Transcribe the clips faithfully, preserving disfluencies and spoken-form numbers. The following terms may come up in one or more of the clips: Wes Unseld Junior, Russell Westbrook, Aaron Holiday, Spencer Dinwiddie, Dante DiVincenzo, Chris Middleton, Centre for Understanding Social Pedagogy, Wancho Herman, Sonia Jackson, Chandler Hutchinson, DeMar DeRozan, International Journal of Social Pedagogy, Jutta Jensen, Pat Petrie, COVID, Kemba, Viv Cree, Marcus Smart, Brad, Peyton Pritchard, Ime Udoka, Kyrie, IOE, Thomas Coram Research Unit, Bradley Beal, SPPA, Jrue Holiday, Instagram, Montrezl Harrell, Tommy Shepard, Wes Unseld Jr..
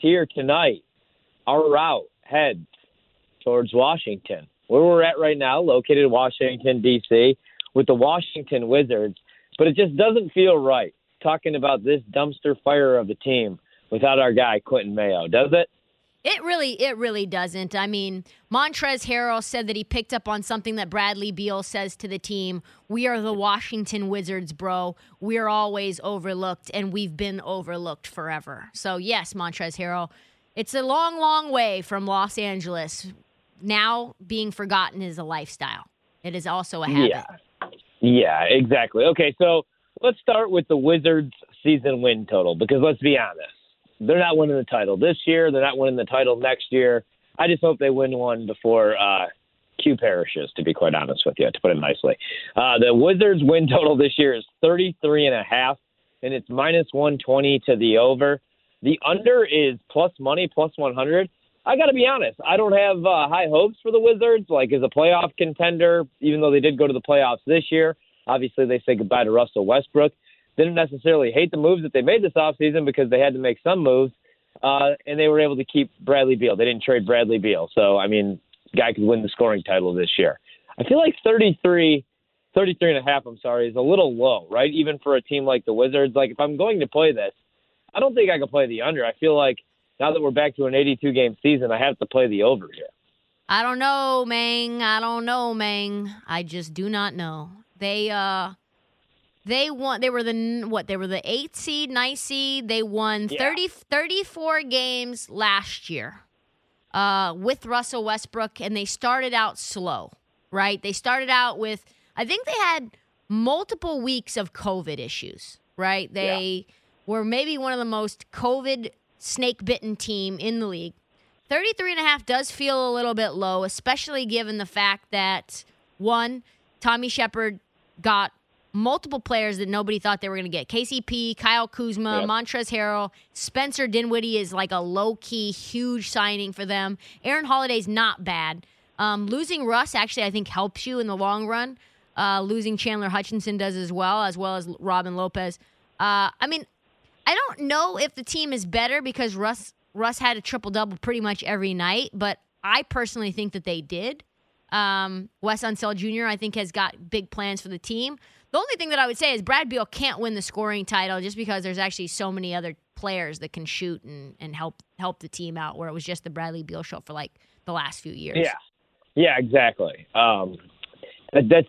tier tonight, our route heads towards Washington. Where we're at right now, located in Washington, D C, with the Washington Wizards. But it just doesn't feel right talking about this dumpster fire of a team without our guy, Quentin Mayo, does it? It really, it really doesn't. I mean, Montrezl Harrell said that he picked up on something that Bradley Beal says to the team. We are the Washington Wizards, bro. We're always overlooked, and we've been overlooked forever. So, yes, Montrezl Harrell, it's a long, long way from Los Angeles. Now being forgotten is a lifestyle. It is also a habit. Yeah, yeah, exactly. Okay, so let's start with the Wizards' season win total, because let's be honest. They're not winning the title this year. They're not winning the title next year. I just hope they win one before uh, Q perishes, to be quite honest with you, to put it nicely. Uh, the Wizards' win total this year is thirty-three and a half, and it's minus one twenty to the over. The under is plus money, plus one hundred. I got to be honest. I don't have uh, high hopes for the Wizards, like as a playoff contender, even though they did go to the playoffs this year. Obviously, they say goodbye to Russell Westbrook. Didn't necessarily hate the moves that they made this offseason because they had to make some moves, uh, and they were able to keep Bradley Beal. They didn't trade Bradley Beal. So, I mean, guy could win the scoring title this year. I feel like thirty-three, thirty-three and a half, I'm sorry, is a little low, right, even for a team like the Wizards. Like, if I'm going to play this, I don't think I can play the under. I feel like now that we're back to an eighty-two game season, I have to play the over here. I don't know, Mang. I don't know, Mang. I just do not know. They, uh... They won. They were the what? They were the eighth seed, ninth seed. They won yeah. thirty, thirty-four games last year uh, with Russell Westbrook, and they started out slow, right? They started out with, I think they had multiple weeks of COVID issues, right? They yeah. were maybe one of the most COVID snake-bitten team in the league. thirty-three and a half does feel a little bit low, especially given the fact that, one, Tommy Shepard got multiple players that nobody thought they were going to get. K C P, Kyle Kuzma, yep. Montrezl Harrell, Spencer Dinwiddie is like a low-key, huge signing for them. Aaron Holiday's not bad. Um, losing Russ actually, I think, helps you in the long run. Uh, losing Chandler Hutchinson does as well, as well as Robin Lopez. Uh, I mean, I don't know if the team is better because Russ, Russ had a triple-double pretty much every night, but I personally think that they did. Um, Wes Unseld Junior, I think, has got big plans for the team. The only thing that I would say is Brad Beal can't win the scoring title just because there's actually so many other players that can shoot and, and help help the team out, where it was just the Bradley Beal show for like the last few years. Yeah, yeah, exactly. Um, that's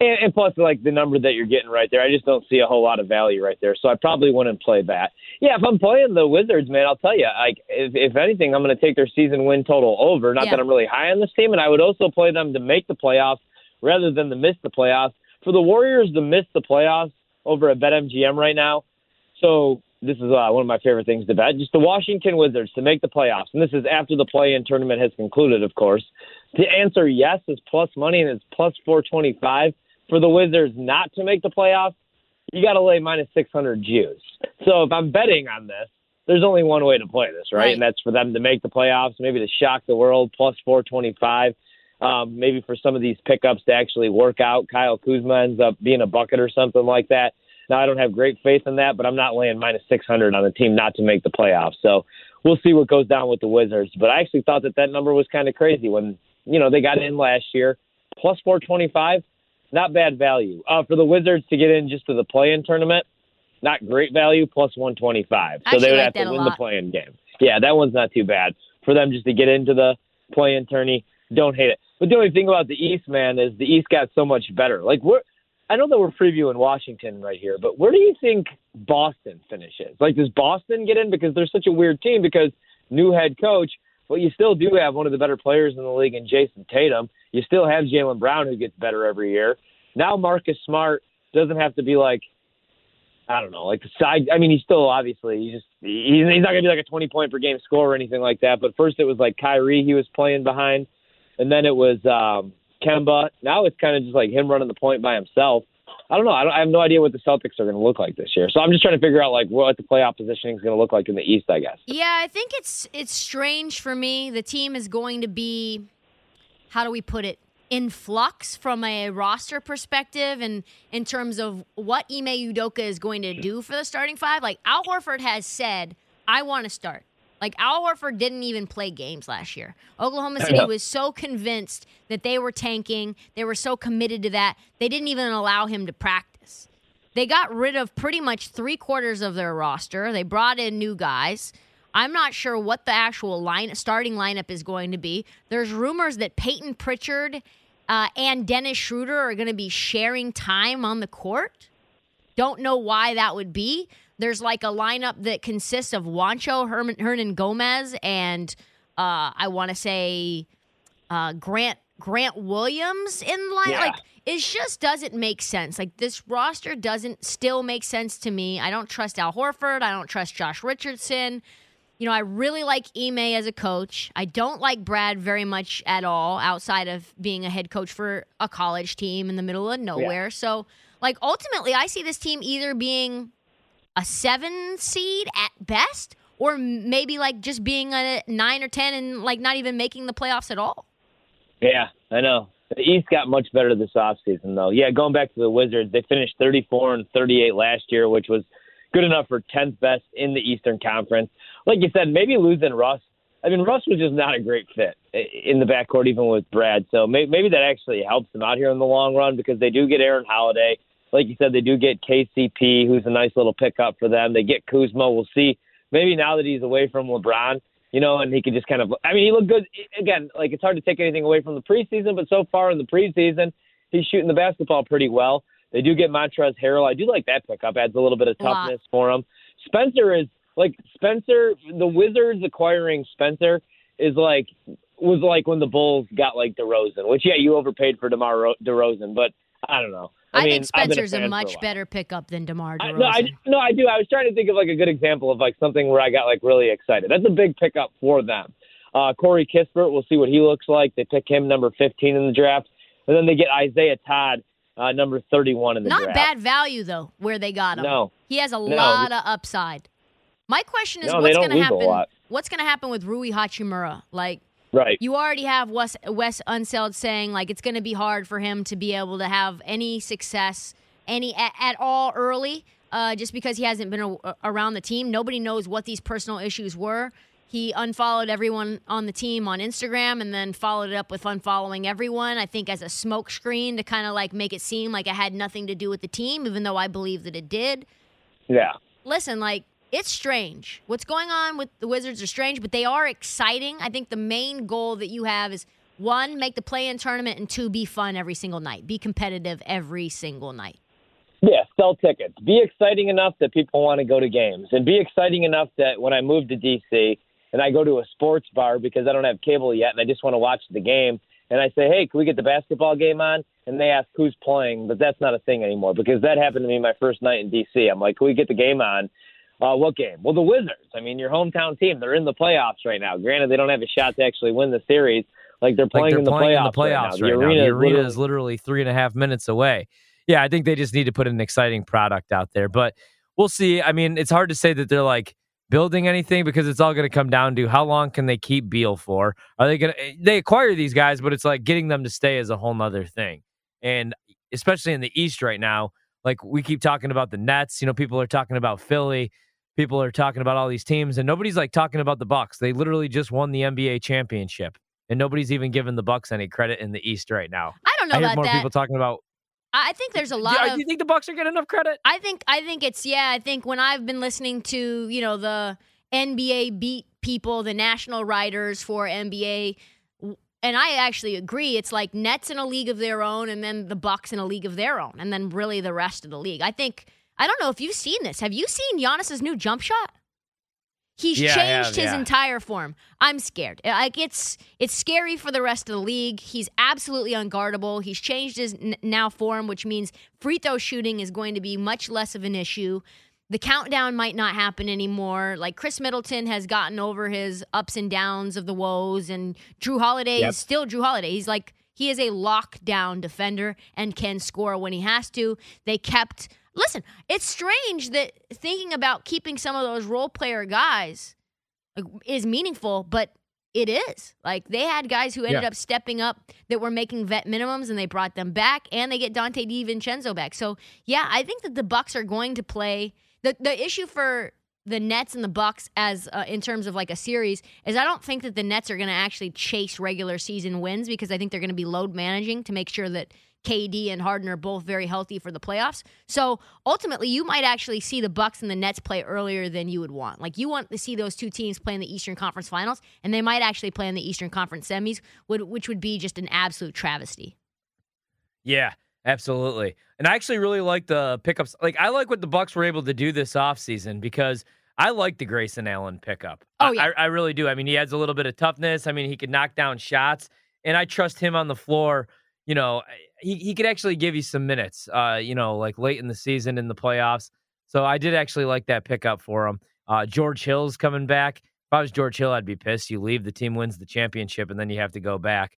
and, and plus like the number that you're getting right there. I just don't see a whole lot of value right there, so I probably wouldn't play that. Yeah, if I'm playing the Wizards, man, I'll tell you, like if, if anything, I'm going to take their season win total over. Not yeah. that I'm really high on this team, and I would also play them to make the playoffs rather than to miss the playoffs. For the Warriors to miss the playoffs over at BetMGM right now, so this is uh, one of my favorite things to bet, just the Washington Wizards to make the playoffs, and this is after the play-in tournament has concluded, of course. The answer yes is plus money, and it's plus four twenty-five. For the Wizards not to make the playoffs, you got to lay minus six hundred juice. So if I'm betting on this, there's only one way to play this, right? right? And that's for them to make the playoffs, maybe to shock the world, plus four twenty-five. Um, maybe for some of these pickups to actually work out. Kyle Kuzma ends up being a bucket or something like that. Now, I don't have great faith in that, but I'm not laying minus six hundred on the team not to make the playoffs. So we'll see what goes down with the Wizards. But I actually thought that that number was kind of crazy when, you know, they got in last year. plus four twenty-five, not bad value. Uh, for the Wizards to get in just to the play-in tournament, not great value, plus one twenty-five. So they would have to win the play-in game. Yeah, that one's not too bad. For them just to get into the play-in tourney, don't hate it. But the only thing about the East, man, is the East got so much better. Like, we're, I know that we're previewing Washington right here, but where do you think Boston finishes? Like, does Boston get in? Because they're such a weird team because new head coach, but you still do have one of the better players in the league in Jason Tatum. You still have Jalen Brown, who gets better every year. Now Marcus Smart doesn't have to be like, I don't know, like the side. I mean, he's still obviously he's just he's not going to be like a twenty point per game scorer or anything like that. But first it was like Kyrie he was playing behind. And then it was um, Kemba. Now it's kind of just like him running the point by himself. I don't know. I, don't, I have no idea what the Celtics are going to look like this year. So I'm just trying to figure out like what the playoff positioning is going to look like in the East, I guess. Yeah, I think it's it's strange for me. The team is going to be, how do we put it, in flux from a roster perspective and in terms of what Ime Udoka is going to do for the starting five. Like Al Horford has said, I want to start. Like, Al Horford didn't even play games last year. Oklahoma City yeah. was so convinced that they were tanking. They were so committed to that. They didn't even allow him to practice. They got rid of pretty much three-quarters of their roster. They brought in new guys. I'm not sure what the actual line, starting lineup is going to be. There's rumors that Peyton Pritchard uh, and Dennis Schroeder are going to be sharing time on the court. Don't know why that would be. There's like a lineup that consists of Wancho Herman, Hernan Gomez, and uh, I want to say uh, Grant Grant Williams in the line. Yeah. Like, it just doesn't make sense. Like, this roster doesn't still make sense to me. I don't trust Al Horford. I don't trust Josh Richardson. You know, I really like Ime as a coach. I don't like Brad very much at all outside of being a head coach for a college team in the middle of nowhere. Yeah. So, like, ultimately, I see this team either being a seven seed at best or maybe, like, just being a nine or ten and, like, not even making the playoffs at all. Yeah, I know. The East got much better this offseason, though. Yeah, going back to the Wizards, they finished thirty-four and thirty-eight last year, which was good enough for tenth best in the Eastern Conference. Like you said, maybe losing Russ. I mean, Russ was just not a great fit in the backcourt, even with Brad. So maybe that actually helps them out here in the long run because they do get Aaron Holiday. Like you said, they do get K C P, who's a nice little pickup for them. They get Kuzma. We'll see. Maybe now that he's away from LeBron, you know, and he can just kind of – I mean, he looked good. Again, like, it's hard to take anything away from the preseason, but so far in the preseason, he's shooting the basketball pretty well. They do get Montrezl Harrell. I do like that pickup. Adds a little bit of toughness wow. for him. Spencer is – like, Spencer – the Wizards acquiring Spencer is like – was like when the Bulls got, like, DeRozan, which, yeah, you overpaid for DeMar DeRozan, but I don't know. I, I mean, think Spencer's a, a much a better pickup than DeMar DeRozan. I, no, I, no, I do. I was trying to think of, like, a good example of, like, something where I got, like, really excited. That's a big pickup for them. Uh, Corey Kispert, we'll see what he looks like. They pick him number fifteen in the draft. And then they get Isaiah Todd, uh, number thirty-one in the Not draft. Not bad value, though, where they got him. No. He has a no. lot of upside. My question is, no, what's going to happen? What's going to happen with Rui Hachimura? Like, Right. You already have Wes, Wes Unseld saying, like, it's going to be hard for him to be able to have any success any at, at all early uh, just because he hasn't been a, around the team. Nobody knows what these personal issues were. He unfollowed everyone on the team on Instagram and then followed it up with unfollowing everyone, I think, as a smokescreen to kind of, like, make it seem like it had nothing to do with the team, even though I believe that it did. Yeah. Listen, like, it's strange. What's going on with the Wizards are strange, but they are exciting. I think the main goal that you have is, one, make the play-in tournament, and two, be fun every single night. Be competitive every single night. Yeah, sell tickets. Be exciting enough that people want to go to games. And be exciting enough that when I move to D C and I go to a sports bar because I don't have cable yet and I just want to watch the game, and I say, hey, can we get the basketball game on? And they ask who's playing, but that's not a thing anymore because that happened to me my first night in D C. I'm like, can we get the game on? Uh, what game? Well, the Wizards. I mean, your hometown team, they're in the playoffs right now. Granted, they don't have a shot to actually win the series. Like, they're playing, like they're in, the playing in the playoffs right, right, right now. The arena, the arena is, literally... is literally three and a half minutes away. Yeah, I think they just need to put an exciting product out there. But we'll see. I mean, it's hard to say that they're, like, building anything because it's all going to come down to how long can they keep Beal for? Are they going to... They acquire these guys, but it's like getting them to stay is a whole nother thing. And especially in the East right now, like, we keep talking about the Nets. You know, people are talking about Philly. People are talking about all these teams, and nobody's, like, talking about the Bucks. They literally just won the N B A championship, and nobody's even giving the Bucks any credit in the East right now. I don't know I hear about more that. People talking about. I think there's a lot. Do, of, do you think the Bucks are getting enough credit? I think. I think it's yeah. I think when I've been listening to, you know, the N B A beat people, the national writers for N B A. And I actually agree. It's like Nets in a league of their own, and then the Bucks in a league of their own, and then really the rest of the league. I think I don't know if you've seen this. Have you seen Giannis's new jump shot? He's yeah, changed yeah, his yeah. entire form. I'm scared. Like, it's it's scary for the rest of the league. He's absolutely unguardable. He's changed his n- now form, which means free throw shooting is going to be much less of an issue. The countdown might not happen anymore. Like, Chris Middleton has gotten over his ups and downs of the woes, and Jrue Holiday yep. is still Jrue Holiday. He's like, he is a lockdown defender and can score when he has to. They kept, listen, it's strange that thinking about keeping some of those role player guys is meaningful, but it is. Like, they had guys who ended yeah. up stepping up that were making vet minimums, and they brought them back, and they get Dante DiVincenzo back. So, yeah, I think that the Bucks are going to play. The the issue for the Nets and the Bucks as uh, in terms of like a series is I don't think that the Nets are going to actually chase regular season wins because I think they're going to be load managing to make sure that K D and Harden are both very healthy for the playoffs. So ultimately, you might actually see the Bucks and the Nets play earlier than you would want. Like you want to see those two teams play in the Eastern Conference Finals, and they might actually play in the Eastern Conference Semis, which would be just an absolute travesty. Yeah, absolutely. And I actually really like the pickups. Like I like what the Bucks were able to do this offseason because I like the Grayson Allen pickup. Oh yeah, I, I really do. I mean, he adds a little bit of toughness. I mean, he can knock down shots, and I trust him on the floor. You know, he, he could actually give you some minutes, uh, you know, like late in the season in the playoffs. So I did actually like that pickup for him. Uh, George Hill's coming back. If I was George Hill, I'd be pissed. You leave, the team wins the championship, and then you have to go back.